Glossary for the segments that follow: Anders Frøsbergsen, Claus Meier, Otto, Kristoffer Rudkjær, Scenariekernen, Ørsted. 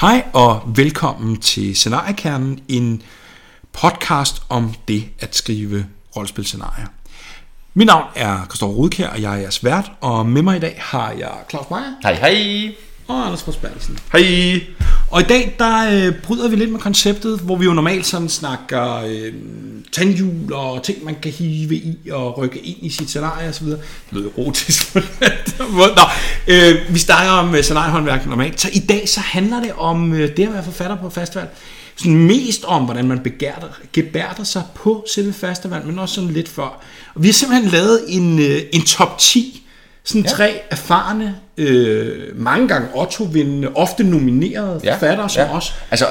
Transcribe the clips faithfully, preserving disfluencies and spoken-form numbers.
Hej og velkommen til Scenariekernen, en podcast om det at skrive rollespilscenarier. Mit navn er Kristoffer Rudkjær, og jeg er jeres vært, og med mig i dag har jeg Claus Meier. Hej hej. Og Anders Frøsbergsen. Hej. Og i dag der øh, bryder vi lidt med konceptet, hvor vi jo normalt sådan snakker øh, tandhjul og ting, man kan hive i og rykke ind i sit scenarie og så videre. Det lyder erotisk. Nå, øh, vi starter med scenariehåndværk normalt. Så i dag så handler det om øh, det at være forfatter på festival. Sådan mest om, hvordan man begærter, gebærter sig på selve festival, men også sådan lidt før. Og vi har simpelthen lavet en, øh, en top ti. Sådan ja. tre erfarne, øh, mange gange Otto-vindende, ofte nominerede ja, forfattere som ja. os. Altså,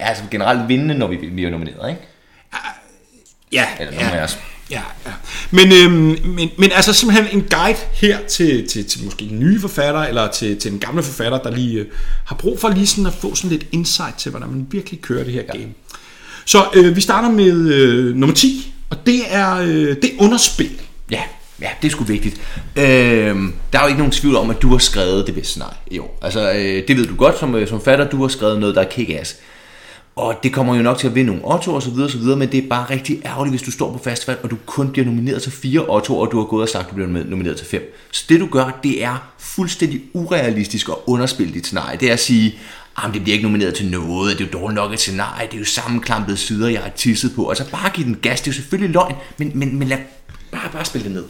altså generelt vindende, når vi bliver nomineret, ikke? Ja. Eller nogle af os. Ja, ja. Men, øhm, men, men altså simpelthen en guide her til, til, til måske en ny forfatter, eller til, til en gamle forfatter, der lige øh, har brug for lige sådan at få sådan lidt insight til, hvordan man virkelig kører det her ja. game. Så øh, vi starter med øh, nummer ti, og det er, øh, det er underspil. Ja. Ja, det er sgu vigtigt. Øhm, der er jo ikke nogen tvivl om, at du har skrevet det bedste scenarie i år. Altså, øh, det ved du godt som, som fatter. Du har skrevet noget, der er kick-ass. Og det kommer jo nok til at vinde nogle Otto og så videre, så videre, men det er bare rigtig ærgerligt, hvis du står på festival, og du kun bliver nomineret til fire Otto, og du har gået og sagt, at du bliver nomineret til fem. Så det du gør, det er fuldstændig urealistisk at underspille dit scenarie. Det er at sige, at det bliver ikke nomineret til noget, det er jo dårligt nok et scenarie, det er jo sammenklampede sider, jeg har tisset på. Altså bare give den gas, det er jo selvfølgelig løgn, men, men, men lad bare, bare spille det ned.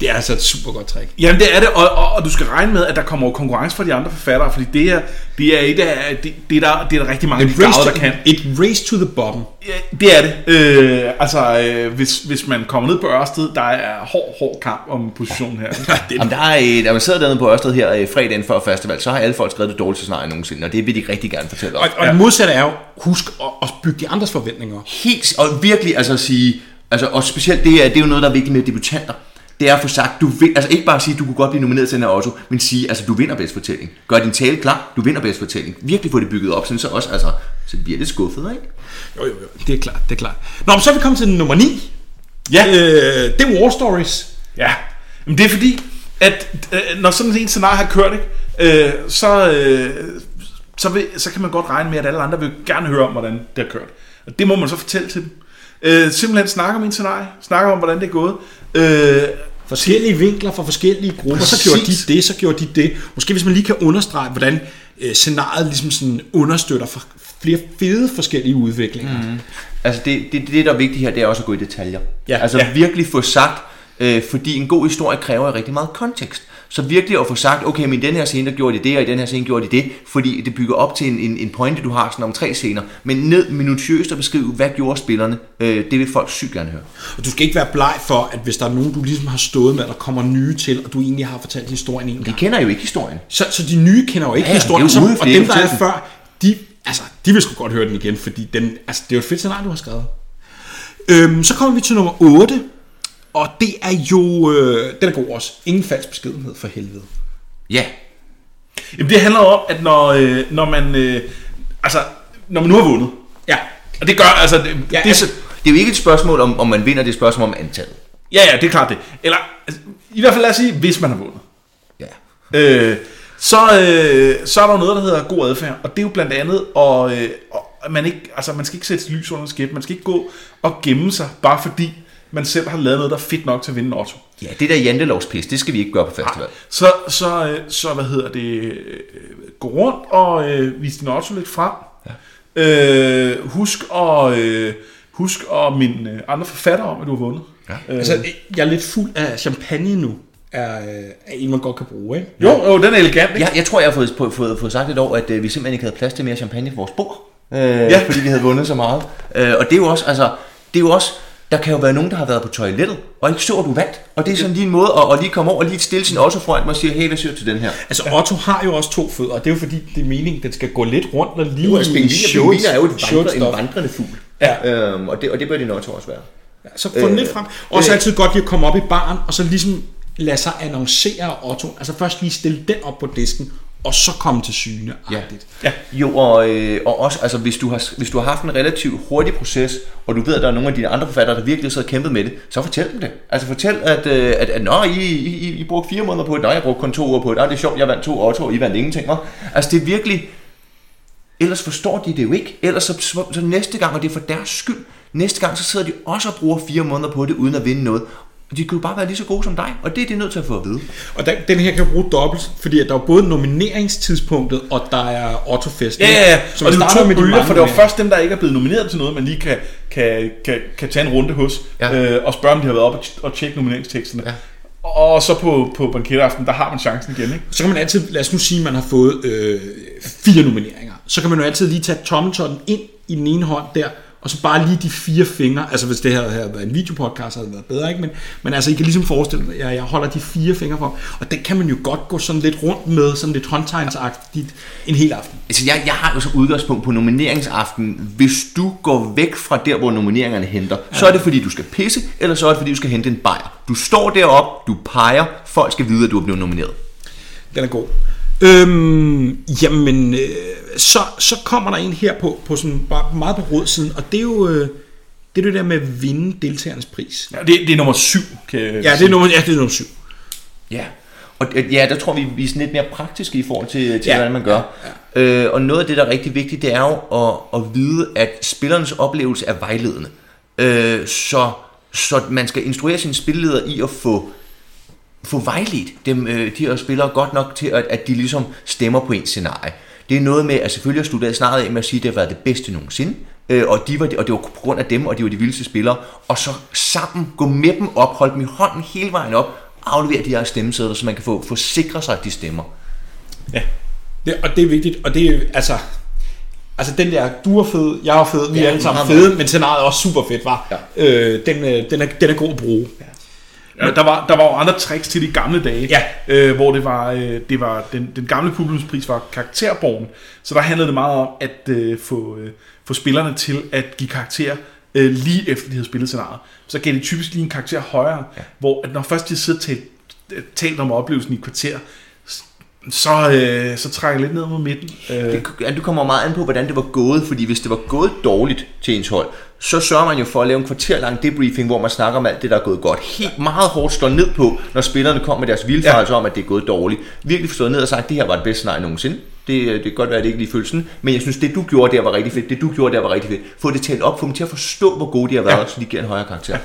Det er altså et super godt trick. Jamen det er det, og, og, og du skal regne med, at der kommer konkurrence fra de andre forfattere, fordi det er, det er, et af, det, det er, der, det er der rigtig mange gaver, der kan. Et race to the bottom. Ja, det er det. Øh, altså, øh, hvis, hvis man kommer ned på Ørsted, der er hård, hård kamp om positionen her. Jamen, der er, da man sidder dernede på Ørsted her fredagen før festival, så har alle folk skrevet det dårligste scenarie nogensinde, og det vil de rigtig gerne fortælle om. Og, og ja. det modsatte er jo, husk at, at bygge de andres forventninger. Helt, og virkelig altså at sige, altså, og specielt det her, det er jo noget, der er vigtigt med debutanter. Det er at få sagt, du vil, altså ikke bare sige, at du kunne godt blive nomineret til den her Otto, men sige, altså du vinder bedst fortælling. Gør din tale klar, du vinder bedst fortælling. Virkelig få det bygget op, sådan så også, altså, så det bliver lidt skuffet, ikke? Jo, jo, jo, det er klart, det er klart. Nå, men så er vi kommet til nummer ni. Ja. Øh, det er War Stories. Ja. Men det er fordi, at øh, når sådan en scenarie har kørt, ikke, øh, så, øh, så, vil, så kan man godt regne med, at alle andre vil gerne høre om, hvordan det har kørt. Og det må man så fortælle til dem. Øh, simpelthen snakker om en scenarie, snakker om, hvordan det er gået. Øh, forskellige vinkler fra forskellige grupper. Præcis. Så gjorde de det, så gjorde de det. Måske hvis man lige kan understrege, hvordan øh, scenariet ligesom sådan understøtter for flere fede forskellige udviklinger. Mm. Altså det, det, det, der er vigtigt her, det er også at gå i detaljer. Ja. Altså ja. virkelig få sagt, øh, fordi en god historie kræver rigtig meget kontekst. Så virkelig at få sagt, okay, men i den her scene, der gjorde de det, og i den her scene gjorde de det, fordi det bygger op til en, en, en pointe, du har sådan om tre scener, men ned minutiøst og beskrive, hvad gjorde spillerne, øh, det vil folk sygt gerne høre. Og du skal ikke være bleg for, at hvis der er nogen, du ligesom har stået med, der kommer nye til, og du egentlig har fortalt historien en gang. De kender jo ikke historien. Så, så de nye kender jo ikke ja, historien, jo og dem, der er før, de, altså, de vil sgu godt høre den igen, fordi den, altså, det er jo et fedt scenarie, du har skrevet. Øhm, så kommer vi til nummer otte. Og det er jo, øh, den er god også, ingen falsk beskedenhed for helvede. Ja. Jamen det handler om, at når, øh, når man, øh, altså, når man nu har vundet. Ja. Og det gør, altså. Det, ja, det, altså, det er jo ikke et spørgsmål, om, om man vinder, det er et spørgsmål om antallet. Ja, ja, det er klart det. Eller, altså, i hvert fald lad os sige, hvis man har vundet. Ja. Øh, så, øh, så er der noget, der hedder god adfærd, og det er jo blandt andet, og, øh, og man, ikke, altså, man skal ikke sætte lys under skæb, man skal ikke gå og gemme sig, bare fordi man selv har lavet noget, der er fedt nok til at vinde Otto. Ja, det der jantelovspis, det skal vi ikke gøre på festival. Nej. Så, så, så, hvad hedder det, gå rundt og øh, vise din Otto lidt frem. Ja. Øh, husk at, øh, husk at minde andre forfatter om, at du har vundet. Ja. Øh. Altså, jeg er lidt fuld af champagne nu, er, er en, man godt kan bruge, ikke? Jo, jo, den er elegant, ikke? Jeg, jeg tror, jeg har fået, fået, fået, fået sagt et år, at øh, vi simpelthen ikke havde plads til mere champagne på vores bord. Øh, ja. Fordi vi havde vundet så meget. Øh, og det er jo også, altså, det er jo også. Der kan jo være nogen, der har været på toilettet, og ikke så, du vandt. Og det er sådan lige en måde at, at lige komme over og lige stille sin Otto foran mig og sige, hey, hvad siger du til den her? Altså, Otto har jo også to fødder, og det er jo fordi, det er meningen, den skal gå lidt rundt og lige jo, spille show. Det er jo et vandre, en vandrende fugl, ja. øhm, og, det, og det bør din Otto også være. Ja, så få den lidt frem. Og så altid godt lige at komme op i baren, og så ligesom lade sig annoncere Otto. Altså først lige stille den op på disken, og så komme til syne. Ja. Ja. Jo, og, øh, og også, altså, hvis, du har, hvis du har haft en relativt hurtig proces, og du ved, at der er nogle af dine andre forfattere, der virkelig sidder og kæmpet med det, så fortæl dem det. Altså fortæl, at, øh, at, at nå, I, I, I brugte fire måneder på det, nå, jeg brugte kun to uger på det, nå, det er sjovt, jeg vandt to Otto, og I vandt ingenting. Nå? Altså det er virkelig, Ellers forstår de det jo ikke. Ellers så, så, så næste gang, og det er for deres skyld, næste gang, så sidder de også og bruger fire måneder på det, uden at vinde noget. De kunne bare være lige så gode som dig, og det er de nødt til at få at vide. Og der, den her kan bruge dobbelt, fordi der er både nomineringstidspunktet, og der er Otto-festen. Ja, ja, ja. Så og det er to med bølger, for det var først dem, der ikke er blevet nomineret til noget, man lige kan, kan, kan, kan tage en runde hos, ja. øh, og spørge, om de har været oppe og tjekke nomineringsteksterne. Ja. Og så på, på banketaften, der har man chancen igen, ikke? Så kan man altid, lad os nu sige, at man har fået øh, fire nomineringer. Så kan man jo altid lige tage tommeltotten ind i den ene hånd der, og så bare lige de fire fingre, altså hvis det her havde været en videopodcast, havde det været bedre, ikke? Men, men altså, I kan ligesom forestille mig, jeg, jeg holder de fire fingre for, og det kan man jo godt gå sådan lidt rundt med, sådan lidt håndtegnsagtigt en hel aften. Altså, jeg, jeg har jo så udgangspunkt på nomineringsaften. Hvis du går væk fra der, hvor nomineringerne henter, ja. Så er det fordi, du skal pisse, eller så er det fordi, du skal hente en bajer. Du står deroppe, du peger, folk skal vide, at du er blevet nomineret. Den er god. Øhm, jamen, øh, så, så kommer der en her på, på sådan, meget på rådsiden, og det er jo øh, det, er det der med at vinde deltagernes pris. Ja, det, det er nummer syv. Kan jeg ja, det er nummer, ja, det er nummer syv. Ja, og ja, der tror vi, vi er sådan lidt mere praktiske i forhold til, til ja. Hvordan man gør. Ja, ja. Øh, og noget af det, der er rigtig vigtigt, det er jo at, at vide, at spillernes oplevelse er vejledende. Øh, så, så man skal instruere sine spilleder i at få... få vejledt dem, de her spillere godt nok til, at, at de ligesom stemmer på ens scenarie. Det er noget med, at selvfølgelig har studeret scenariet af med at sige, at det har været det bedste nogensinde, og, de var, og det var på grund af dem, og de var de vildeste spillere, og så sammen gå med dem op, holde dem i hånden hele vejen op, aflevere de her stemmesedler, så man kan få, få sikre sig, at de stemmer. Ja, det, og det er vigtigt, og det er altså... Altså den der, du er fed, jeg er fed, vi er alle sammen fede, men scenariet er også super fedt, var. Ja. Øh, den, den, er, den er god at bruge. Ja. Ja, der var der var jo andre tricks til de gamle dage, ja. øh, hvor det var øh, det var den den gamle publikumspris var karakterborgen, så der handlede det meget om at øh, få øh, få spillerne til at give karakterer øh, lige efter de havde spillet scenariet. Så gav det typisk lige en karakter højere, ja. Hvor at når først de sidder til talt om oplevelsen i et kvarter, så øh, så trækker lidt ned mod midten. Øh. Det, du kommer meget an på hvordan det var gået, fordi hvis det var gået dårligt til ens hold, så sørger man jo for at lave en kvarterlang debriefing, hvor man snakker om alt det, der er gået godt. Helt meget hårdt slået ned på, når spillerne kommer med deres vildfarelse ja. Om, at det er gået dårligt. Virkelig forstået ned og sagt, at det her var det bedste scenarie nogensinde. Det, det kan godt være, at det ikke lige føles sådan, men jeg synes, det du gjorde der var rigtig fedt, det du gjorde der var rigtig fedt. Få det talt op, få dem til at forstå, hvor gode de har været, ja. Så de giver en højere karakter. Ja.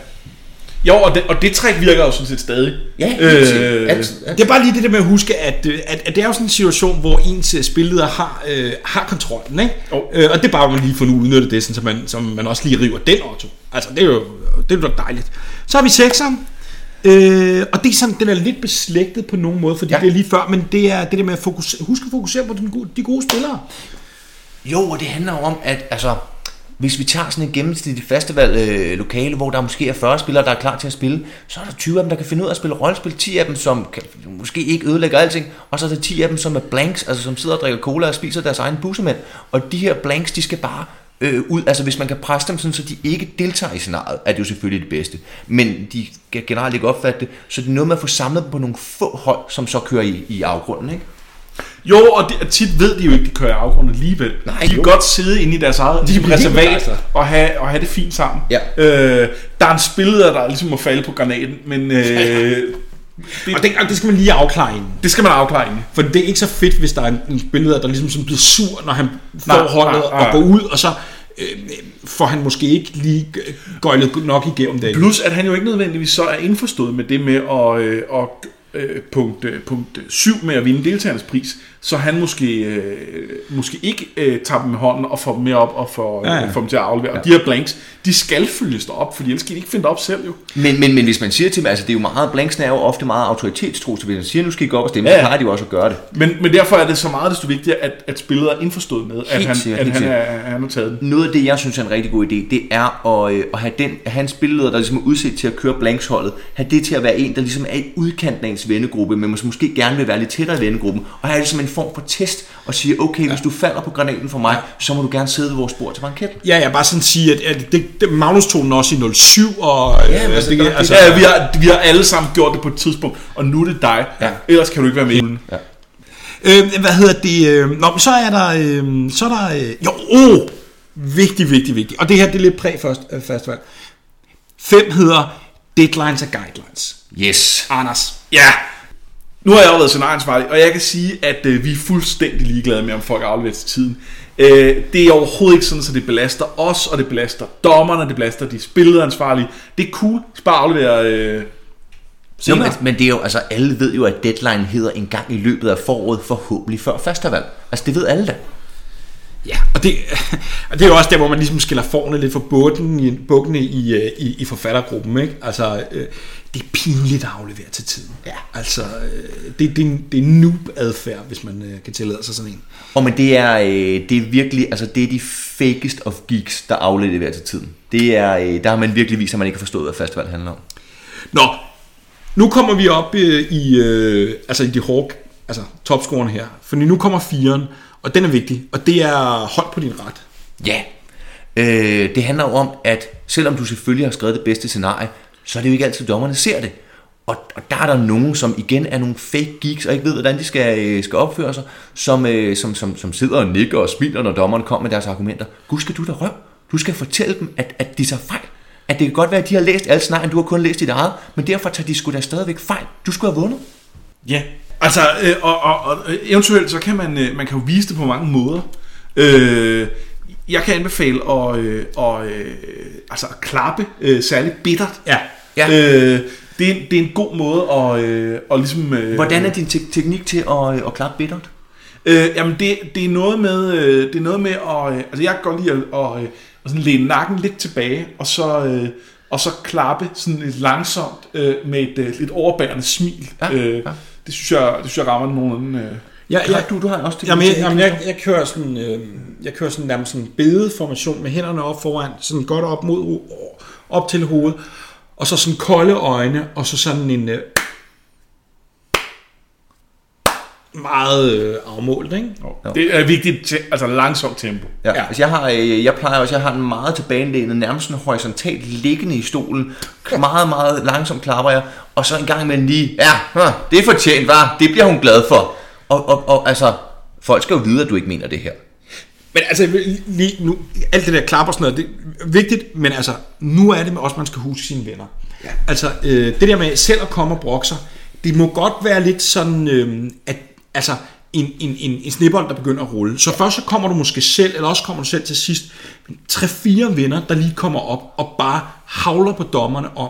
Jo, og det, og det trick virker jo sådan set stadig. Ja, øh, at, at. Det er bare lige det der med at huske, at, at, at det er jo sådan en situation, hvor ens spilleder har, øh, har kontrollen, ikke? Oh. Øh, og det er bare, man lige får nu udnyttet det, sådan, så, man, så man også lige river den Otto. Altså, det er jo det er jo dejligt. Så har vi sekseren, øh, og det er sådan, den er lidt beslægtet på nogen måde, fordi ja. Det er lige før, men det er det der med at fokusere, huske at fokusere på den, de gode spillere. Jo, og det handler om, at... altså hvis vi tager sådan et gennemsnitligt festival-lokale, øh, hvor der måske er fyrre spillere, der er klar til at spille, så er der tyve af dem, der kan finde ud af at spille rollespil, ti af dem, som kan, måske ikke ødelægger alting, og så er der ti af dem, som er blanks, altså som sidder og drikker cola og spiser deres egen bussemænd. Og de her blanks, de skal bare øh, ud, altså hvis man kan presse dem sådan, så de ikke deltager i scenariet, er det jo selvfølgelig det bedste. Men de kan generelt ikke opfatte det, så det er noget med at få samlet dem på nogle få hold, som så kører i, i afgrunden, ikke? Jo, og det, tit ved de jo ikke, de kører i afgrunden alligevel. Nej, de kan jo godt sidde inde i deres eget de reservat og have, og have det fint sammen. Ja. Øh, der er en spilleder, der ligesom må falde på granaten, men... Øh, ja, ja. Det, og det, det skal man lige afklare inden. Det skal man afklare inden. For det er ikke så fedt, hvis der er en, en spilleder, der ligesom bliver sur, når han får nej, holdet nej, nej. Og går ud, og så... for han måske ikke lige gøjlet nok igennem det. Plus, at han jo ikke nødvendigvis så er indforstået med det med at... Øh, at Øh, punkt, øh, punkt syv med at vinde deltagernes pris, så han måske øh, måske ikke øh, tager dem med hånden og får dem med op og får, ja, ja. Får dem til at aflevere. Ja. Og de her blanks, de skal følges derop, fordi ellers skal de ikke finde det op selv jo. Men, men, men hvis man siger til dem, altså det er jo meget, blanksene er jo ofte meget autoritetstro, så hvis man siger, nu skal I gå op og stemme, ja, ja. Så plejer de jo også at gøre det. Men, men derfor er det så meget desto vigtigere, at, at spillet er indforstået med, at, han, sikkert, at han, er, han har taget den. Noget af det, jeg synes er en rigtig god idé, det er at, øh, at have den, at hans spilleder, der ligesom er udset til at køre blanksholdet, have det til at være en, der ligesom er i udkanten af ens vennegruppe, men måske gerne vil være lidt tættere i vennegruppen, og have det som en form for test og sige, okay, ja. Hvis du falder på granaten for mig, så må du gerne sidde ved vores bord til banketten. Ja, jeg bare sådan sige, at, at det, det, Magnus tog den også i nul syv, og ja, øh, altså, det, det, altså, ja, vi, har, vi har alle sammen gjort det på et tidspunkt, og nu er det dig, ja. Ellers kan du ikke være med. Ja. Øh, hvad hedder det? Nå, men så er der, øh, så er der, øh, jo, åh, oh, vigtigt, vigtigt, vigtigt, og det her, det er lidt præg først, øh, først valg. Fem hedder Deadlines og Guidelines. Yes. Anders. Ja. Nu har jeg jo været scenarieansvarlig, og jeg kan sige, at øh, vi er fuldstændig ligeglade med, om folk afleverer til tiden. Øh, det er overhovedet ikke sådan, at så det belaster os, og det belaster dommerne, det belaster de spilleansvarlige. Det er cool, bare aflevere... Øh, jo, men, men det er jo, altså alle ved jo, at deadline hedder en gang i løbet af foråret, forhåbentlig før førstevalg. Altså det ved alle da. Ja, og det, og det er jo også der, hvor man ligesom skiller forne lidt for bukkene i, i, i forfattergruppen, ikke? Altså, det er pinligt at aflevere til tiden. Ja. Altså, det, det, det er noob-adfærd, hvis man kan tillade sig sådan en. Og men det er, det er virkelig, altså det er de fakest of geeks, der afleverer til tiden. Det er, der har man virkelig vist, at man ikke har forstået, hvad festival handler om. Nå, nu kommer vi op i, altså i de hårde, altså topscorerne her, for nu kommer firen. Og den er vigtig, og det er hold på din ret. Ja, øh, det handler jo om, at selvom du selvfølgelig har skrevet det bedste scenarie, så er det jo ikke altid, dommerne ser det. Og, og der er der nogen, som igen er nogle fake geeks, og ikke ved, hvordan de skal, skal opføre sig, som, øh, som, som, som sidder og nikker og smiler, når dommerne kommer med deres argumenter. Gud skal du da røv. Du skal fortælle dem, at, at de tager fejl. At det kan godt være, at de har læst alle scenarier, du har kun læst dit eget, men derfor tager de sgu da stadigvæk fejl. Du skulle have vundet. Ja. Altså, øh, og, og, og eventuelt så kan man, øh, man kan jo vise det på mange måder. Øh, jeg kan anbefale at, øh, og, øh, altså at klappe øh, særligt bittert. Ja. Ja. Øh, det, er, det er en god måde at, øh, at ligesom... Øh, Hvordan er din te- teknik til at, øh, at klappe bittert? Øh, jamen, det, det er noget med, øh, det er noget med at... Øh, altså, jeg kan godt lide at, og, øh, at sådan læne nakken lidt tilbage, og så... Øh, og så klappe sådan lidt langsomt øh, med et øh, lidt overbærende smil. Ja, øh, ja. Det synes jeg, det synes jeg rammer nogen. Øh. Ja, ja, du, du har også det. Jamen, jeg, jamen jeg, jeg kører sådan, øh, jeg kører sådan nærmest sådan bedeformation med hænderne op foran, sådan godt op mod op til hovedet, og så sådan kolde øjne og så sådan en øh, meget øh, afmålt, ikke? Det er vigtigt, altså langsomt tempo. Ja, ja. Altså jeg har, jeg plejer også, jeg har en meget tilbagelænet, nærmest en horisontalt liggende i stolen, meget meget langsomt klapper jeg, og så en gang med lige, ja, det er fortjent, var, det bliver hun glad for. Og, og, og altså, folk skal jo vide, at du ikke mener det her. Men altså lige nu, alt det der klapper sådan noget, det er vigtigt, men altså nu er det med også man skal huske sine venner. Ja. Altså øh, det der med selv at komme og brokke sig, det må godt være lidt sådan øh, at altså en, en, en, en snebold, der begynder at rulle. Så først så kommer du måske selv, eller også kommer du selv til sidst. tre fire venner, der lige kommer op og bare havler på dommerne om,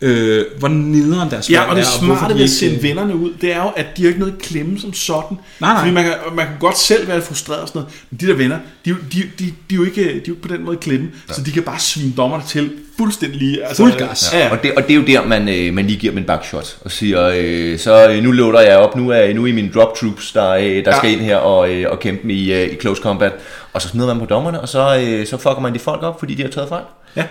øh, hvor nederen deres ja, og det er, smarte ved at sende vennerne ud, det er jo, at de har ikke noget at klemme som sådan. Nej, nej. Fordi man kan, man kan godt selv være frustreret og sådan noget, men de der venner, de, de, de, de, de, er, jo ikke, de er jo ikke på den måde klemme, ja. Så de kan bare svine dommerne til fuldstændig altså, fuldgas. Ja. Ja. Og, det, og det er jo der, man, øh, man lige giver dem en backshot og siger, øh, så øh, nu loader jeg op, nu er nu i mine drop troops, der, øh, der ja. Skal ind her og, øh, og kæmpe i, øh, i close combat. Og så smider man på dommerne, og så, øh, så fucker man de folk op, fordi de har taget fejl. Ja.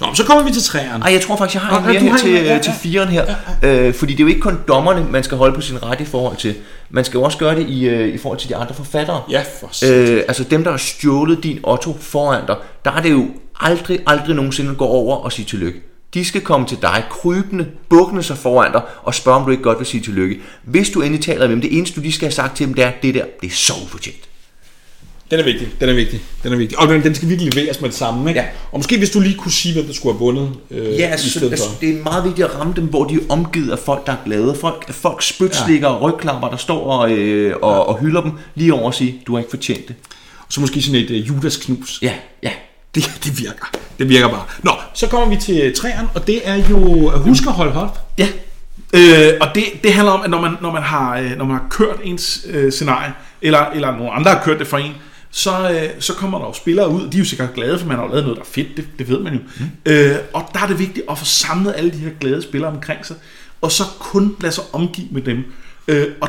Nå, så kommer vi til træerne. Ej, jeg tror faktisk, jeg har en mere her til, ja, ja. til firen her. Ja, ja. Øh, fordi det er jo ikke kun dommerne, man skal holde på sin ret i forhold til. Man skal jo også gøre det i, øh, i forhold til de andre forfattere. Ja, for øh, altså dem, der har stjålet din Otto foran dig, der er det jo aldrig, aldrig nogensinde gå over og sige tillykke. De skal komme til dig, krybende, bukkende sig foran dig, og spørge, om du ikke godt vil sige tillykke. Hvis du endelig taler med dem, det eneste, du lige skal have sagt til dem, det er, det der, det er så ufortjent. Den er vigtig, den er vigtig, den er vigtig. Og den skal virkelig leveres med det samme, ikke? Ja. Og måske hvis du lige kunne sige, hvem der skulle have vundet øh, ja, altså, i stedet altså, for. Det er meget vigtigt at ramme dem, hvor de er omgivet af folk, der er glade. Folk, folk spytslikker ja. Og rygklapper, der står og, øh, og, ja. Og hylder dem lige over og sige, du har ikke fortjent det. Og så måske sådan et øh, Judas-knus. Ja, ja. Det, det virker, det virker bare. Nå, så kommer vi til træerne, og det er jo at huske at holde op. Ja. Øh, og det, det handler om, at når man, når man, har, når man har kørt ens øh, scenarie, eller, eller nogle andre har kørt det for en, så, øh, så kommer der jo spillere ud, de er jo sikkert glade, for man har jo lavet noget, der er fedt, det, det ved man jo. Mm. Øh, og der er det vigtigt at få samlet alle de her glade spillere omkring sig, og så kun lade sig omgive med dem. Øh, og,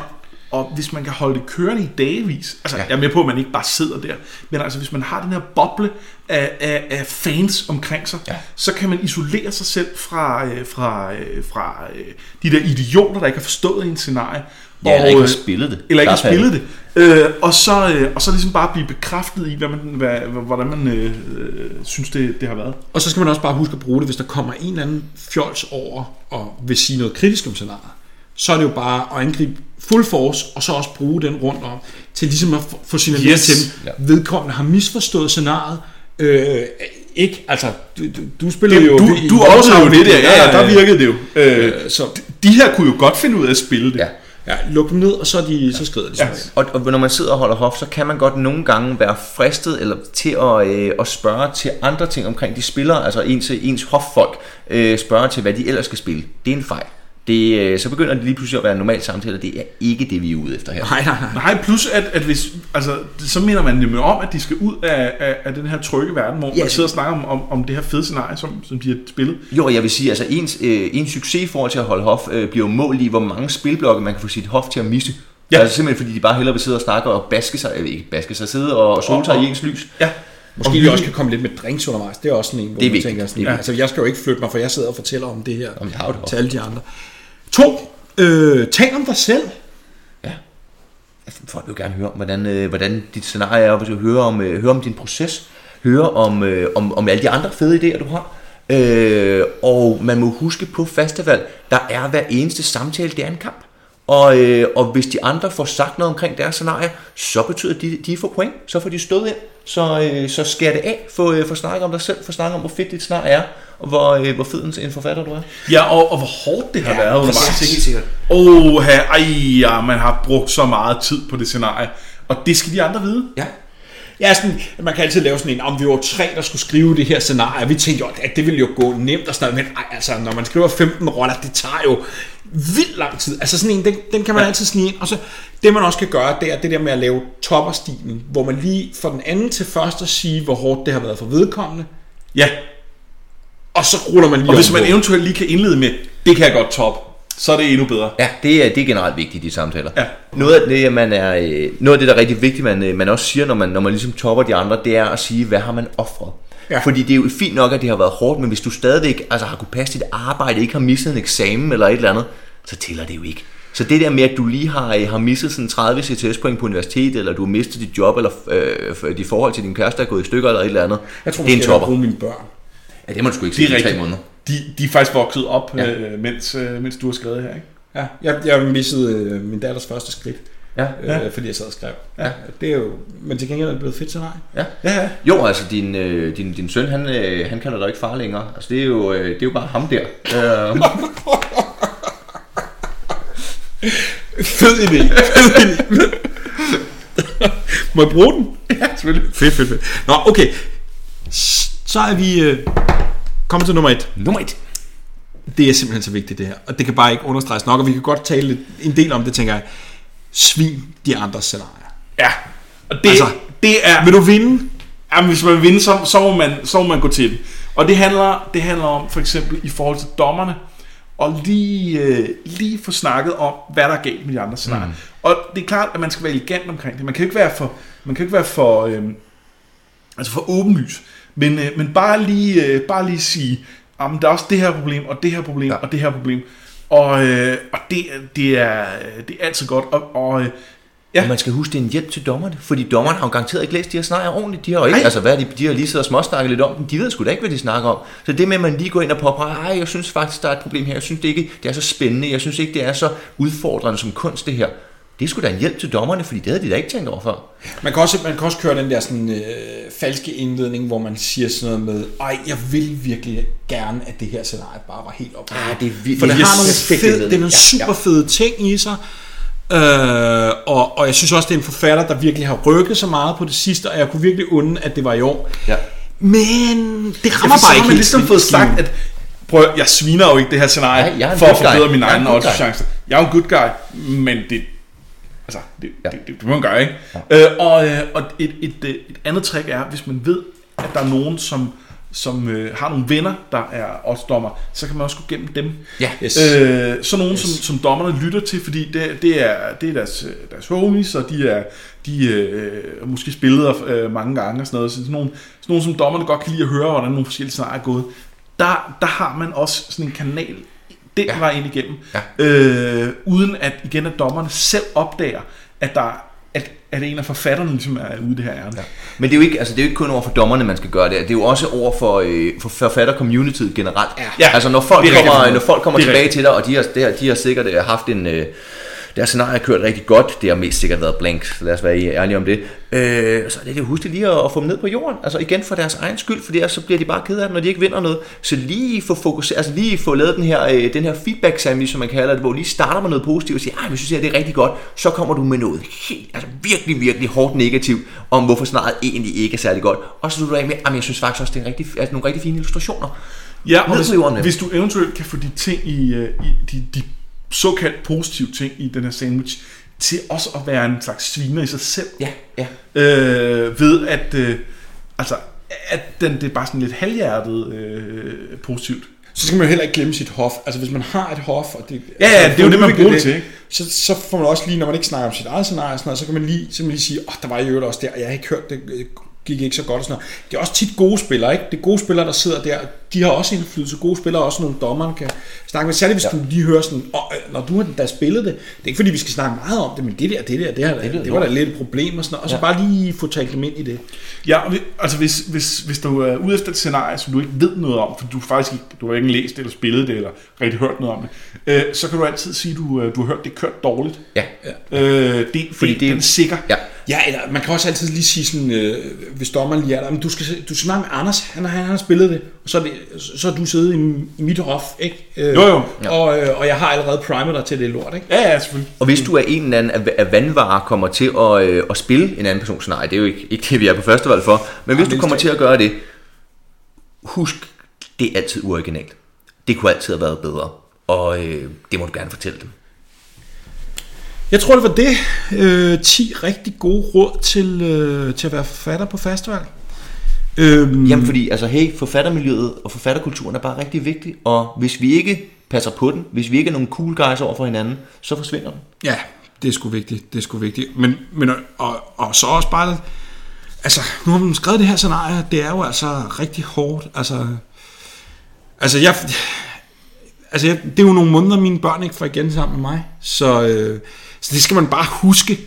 og hvis man kan holde det kørende i dagevis, altså ja. Jeg er med på, at man ikke bare sidder der, men altså hvis man har den her boble af, af, af fans omkring sig, ja. Så kan man isolere sig selv fra, øh, fra, øh, fra øh, de der idioter, der ikke har forstået en scenarie, ja, og, eller ikke har spillet det. Eller ikke har spillet det. Øh, og, så, øh, og så ligesom bare blive bekræftet i, hvad man, hvad, hvordan man øh, synes, det, det har været. Og så skal man også bare huske at bruge det, hvis der kommer en eller anden fjols over og vil sige noget kritisk om scenariet. Så er det jo bare at angribe full force, og så også bruge den rundt om, til ligesom at få signaleret yes. til dem. Vedkommende har misforstået scenariet, øh, ikke, altså, du, du, du spillede det, jo... Du, du afsagde jo det der, ja, ja, der virkede det jo. Øh, så, de her kunne jo godt finde ud af at spille det. Ja. Ja, luk dem ned, og så, de, så skrider de. Ja. Og, og når man sidder og holder hof, så kan man godt nogle gange være fristet eller til at, øh, at spørge til andre ting omkring de spillere, altså ens, ens hoffolk, øh, spørge til, hvad de ellers skal spille. Det er en fejl. Det, øh, så begynder det lige pludselig at være en normal samtale, og det er ikke det, vi er ude efter her. Nej, nej, nej. nej plus at, at hvis, altså, så minder man nemlig om, at de skal ud af, af, af den her trygge verden, hvor ja, man sidder og snakker om, om, om det her fede scenarie, som, som de har spillet. Jo, jeg vil sige, altså ens, øh, ens succes i forhold til at holde hof, øh, bliver målt i, hvor mange spilblokke man kan få sit hof til at miste. Ja. Altså simpelthen, fordi de bare hellere vil sidde og snakke og baske sig, øh, ikke baske sig, sidde og sole sig i ens lys. Ja. Måske vi også kan komme lidt med drinks undervejs. Det er også sådan en, hvor det man tænker sådan, ja. Altså jeg skal jo ikke flytte mig, for jeg sidder og fortæller om det her om det til alle de andre. To, øh, tal om dig selv. Ja. Folk vil jo gerne høre om, hvordan, øh, hvordan dit scenarie er, og høre om, øh, høre om din proces, høre om, øh, om, om alle de andre fede idéer, du har. Øh, og man må huske på festival, der er hver eneste samtale, det er en kamp. Og, øh, og hvis de andre får sagt noget omkring deres scenarie, så betyder det, de, de får point, så får de stået ind, så, øh, så skærer det af, få, øh, få snakket om dig selv, få snakket om, hvor fedt dit scenarie er, og hvor, øh, hvor fed en forfatter du er. Ja, og, og hvor hårdt det har ja, været. Åh, ej, ja, man har brugt så meget tid på det scenarie, og det skal de andre vide. Ja. Ja, sådan, man kan altid lave sådan en, om vi var tre, der skulle skrive det her scenarie, vi tænkte jo, at det ville jo gå nemt og sådan noget, men ej, altså, når man skriver femten roller, det tager jo vildt lang tid, altså sådan en, den, den kan man ja. altid snige ind, og så det man også kan gøre, det er det der med at lave topperstigning, hvor man lige fra den anden til først at sige, hvor hårdt det har været for vedkommende, ja, og så ruller man lige. Og hvis man eventuelt lige kan indlede med, det kan jeg godt toppe, så er det endnu bedre. Ja, det er, det er generelt vigtigt i de samtaler. Ja. Noget af det, man er, noget af det der er rigtig vigtigt, man, man også siger, når man, når man ligesom topper de andre, det er at sige, hvad har man offret? Ja. Fordi det er jo fint nok, at det har været hårdt, men hvis du stadigvæk altså, har kunnet passe dit arbejde, ikke har misset en eksamen eller et eller andet, så tæller det jo ikke. Så det der med, at du lige har, har misset sådan tredive C T S-point på universitetet, eller du har mistet dit job, eller øh, dit forhold til din kæreste er gået i stykker, eller et eller andet, jeg tror, det er en topper. Jeg bruge mine børn. Ja, det må du sgu ikke sige i tre måneder. De, de er faktisk vokset op, ja. øh, mens, øh, mens du har skrevet her, ikke? Ja, jeg, jeg missede øh, min datters første skridt, ja. øh, fordi jeg sad og skrev. Ja. Det er jo, men til gengæld er det blevet fedt scenarie. Ja. Ja, ja. Jo, altså din, øh, din, din søn, han, øh, han kalder dig ikke far længere. Altså det er jo, øh, det er jo bare ham der. Øh. Fed idé, fed idé. Må jeg bruge den? Ja, selvfølgelig. Fedt, fedt, fedt. Nå, okay. Så er vi... Øh, Kom til nummer et. Nummer et. Det er simpelthen så vigtigt det her, og det kan bare ikke understreges nok, og vi kan godt tale lidt, en del om det, tænker jeg. Svin de andres scenarier. Ja. Og det, altså, det er... Vil du vinde? Jamen, hvis man vil vinde, så, så, må, man, så må man gå til det. Og det handler, det handler om, for eksempel i forhold til dommerne, og lige, øh, lige få snakket om, hvad der er galt med de andre scenarier. Mm. Og det er klart, at man skal være elegant omkring det. Man kan ikke være for... Man kan ikke være for øh, altså for åbenlys. Men, øh, men bare lige, øh, bare lige sige, ah, men der er også det her problem, og det her problem, ja. og det her problem. Og, øh, og det, det, er, det er altid godt. Og, og, øh, ja. og man skal huske, det er en hjælp til dommerne, fordi dommerne har jo garanteret ikke læst de her scenarier ordentligt. De har, ikke, altså, hvad, de, de har lige siddet og småsnakket lidt om dem, de ved sgu da ikke, hvad de snakker om. Så det med, at man lige går ind og påpeger, ej, jeg synes faktisk, der er et problem her, jeg synes det ikke, det er så spændende, jeg synes ikke, det er så udfordrende som kunst det her. Det skulle da en hjælp til dommerne, fordi det havde de da ikke tænkt over før. Man kan også, man kan også køre den der sådan, øh, falske indledning, hvor man siger sådan noget med, ej, jeg vil virkelig gerne, at det her scenarie bare var helt op. Ah, det er vildt. For det, det har nogle fede, det er nogle super fede ting i sig. Øh, og, og jeg synes også, det er en forfatter, der virkelig har rykket så meget på det sidste, og jeg kunne virkelig unde, at det var i år. Ja. Men det rammer bare ikke helt. Ligesom fået sagt, at prøv, jeg sviner jo ikke det her scenarie, nej, for at forbedre mine egne odds-chancer. Jeg er en good guy, men det Altså, det, ja. det, det, det må man gøre, ikke? Ja. Øh, og og et, et, et andet trick er, hvis man ved, at der er nogen, som, som øh, har nogle venner, der er oddsdommer, så kan man også gå gennem dem. Ja. Yes. Øh, så nogen, yes. som, som dommerne lytter til, fordi det, det, er, det er deres, deres homies, og de er de, øh, måske spillet øh, mange gange og sådan noget. Så sådan nogle, sådan nogle, som dommerne godt kan lide at høre, hvordan nogle forskellige scenarier er gået. Der, der har man også sådan en kanal, den ja. var ind igennem, ja. øh, uden at igen at dommerne selv opdager, at der at, at en af forfatterne ligesom er ude det her ærne. Ja. Men det er jo ikke, altså det er jo ikke kun over for dommerne, man skal gøre det. Det er jo også over for, øh, for forfatter-communityet generelt. Ja. Altså når folk kommer, når folk kommer tilbage til dig, og de har, de har sikkert haft en øh, deres scenarie har kørt rigtig godt, det har mest sikkert været blank, så lad os være ærlige om det. Øh, så er det jo huske lige at, at få dem ned på jorden, altså igen for deres egen skyld, for ellers så bliver de bare ked af det, når de ikke vinder noget. Så lige få fokuseret, altså lige få lavet den her, øh, den her feedback-sandwich, som man kalder det, hvor lige starter med noget positivt og siger, ej, vi synes, at det er rigtig godt, så kommer du med noget helt, altså virkelig, virkelig hårdt negativt, om hvorfor snart egentlig ikke er særlig godt. Og så slutter du af med, at jeg synes faktisk også, det er en rigtig, altså nogle rigtig fine illustrationer. Ja, og hvis, hvis du eventuelt kan få de ting i, i de, de såkaldt positive ting i den her sandwich til også at være en slags sviner i sig selv. Ja, ja. Øh, ved at øh, altså at den det er bare sådan lidt halvhjertet øh, positivt. Så skal man jo heller ikke glemme sit hof. Altså hvis man har et hof, og det, ja, ja, det er jo det man bruger det til. Så, så får man også lige, når man ikke snakker om sit eget scenarie, sådan noget, så kan man lige, så man lige sige, åh, oh, der var i øvrigt også der, og jeg har ikke hørt det gik ikke så godt og sådan noget. Det er også tit gode spillere, ikke? Det er gode spillere, der sidder der, de har også indflydelse. Gode spillere også nogle dommeren kan snakke med. Særligt hvis ja. Du lige hører sådan, oh, når du har da spillet det, det er ikke fordi vi skal snakke meget om det, men det der, det der, det, her, det, det, det var da lidt et problem og sådan noget. Og så ja. Bare lige få talt dem ind i det. Ja, altså hvis, hvis, hvis du er ude efter et scenarie, som du ikke ved noget om, for du faktisk ikke, du har ikke læst det, eller spillet det, eller rigtig hørt noget om det, øh, så kan du altid sige, at du, du har hørt det kørt dårligt. Ja. ja. Øh, det, fordi det, det er en sikker. Ja. Ja, eller man kan også altid lige sige sådan, øh, hvis dommeren lige er der, men du skal, du skal snakke med Anders, han, han, han har spillet det, og så er, det, så er du siddet i, i mit hof, ikke? Øh, jo, jo. Og, øh, og jeg har allerede primet dig til det lort, ikke? Ja, ja, selvfølgelig. Og hvis du er en eller anden af vandvarer, kommer til at, øh, at spille en anden persons scenarie, det er jo ikke, ikke det, vi er på førstevalg for, men hvis ja, du kommer til at gøre det, husk, det er altid uoriginalt. Det kunne altid have været bedre, og øh, det må du gerne fortælle dem. Jeg tror, det var det. Øh, ti rigtig gode råd til, øh, til at være forfatter på festival. Øhm. Jamen fordi, altså hey, forfattermiljøet og forfatterkulturen er bare rigtig vigtig, og hvis vi ikke passer på den, hvis vi ikke er nogle cool guys over for hinanden, så forsvinder den. Ja, det er sgu vigtigt, det er sgu vigtigt. Men, men og, og så også bare, altså nu har man skrevet det her scenarie, det er jo altså rigtig hårdt, altså, altså jeg... Altså, det er jo nogle måneder, mine børn ikke får igen sammen med mig, så, øh, så det skal man bare huske,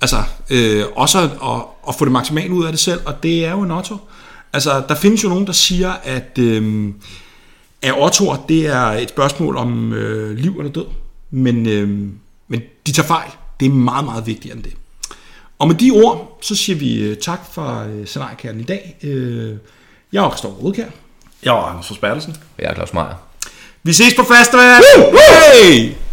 altså øh, også at, at, at få det maksimalt ud af det selv, og det er jo en Otto. Altså, der findes jo nogen, der siger, at, øh, at Ottoer, det er et spørgsmål om øh, liv eller død, men, øh, men de tager fejl. Det er meget, meget vigtigere end det. Og med de ord, så siger vi tak for Scenariekernen i dag. Jeg er Kristoffer Rudkjær. Jeg er Anders Frøsbergsen. Og jeg er Claus Meier. Vi ses på festival! Hey!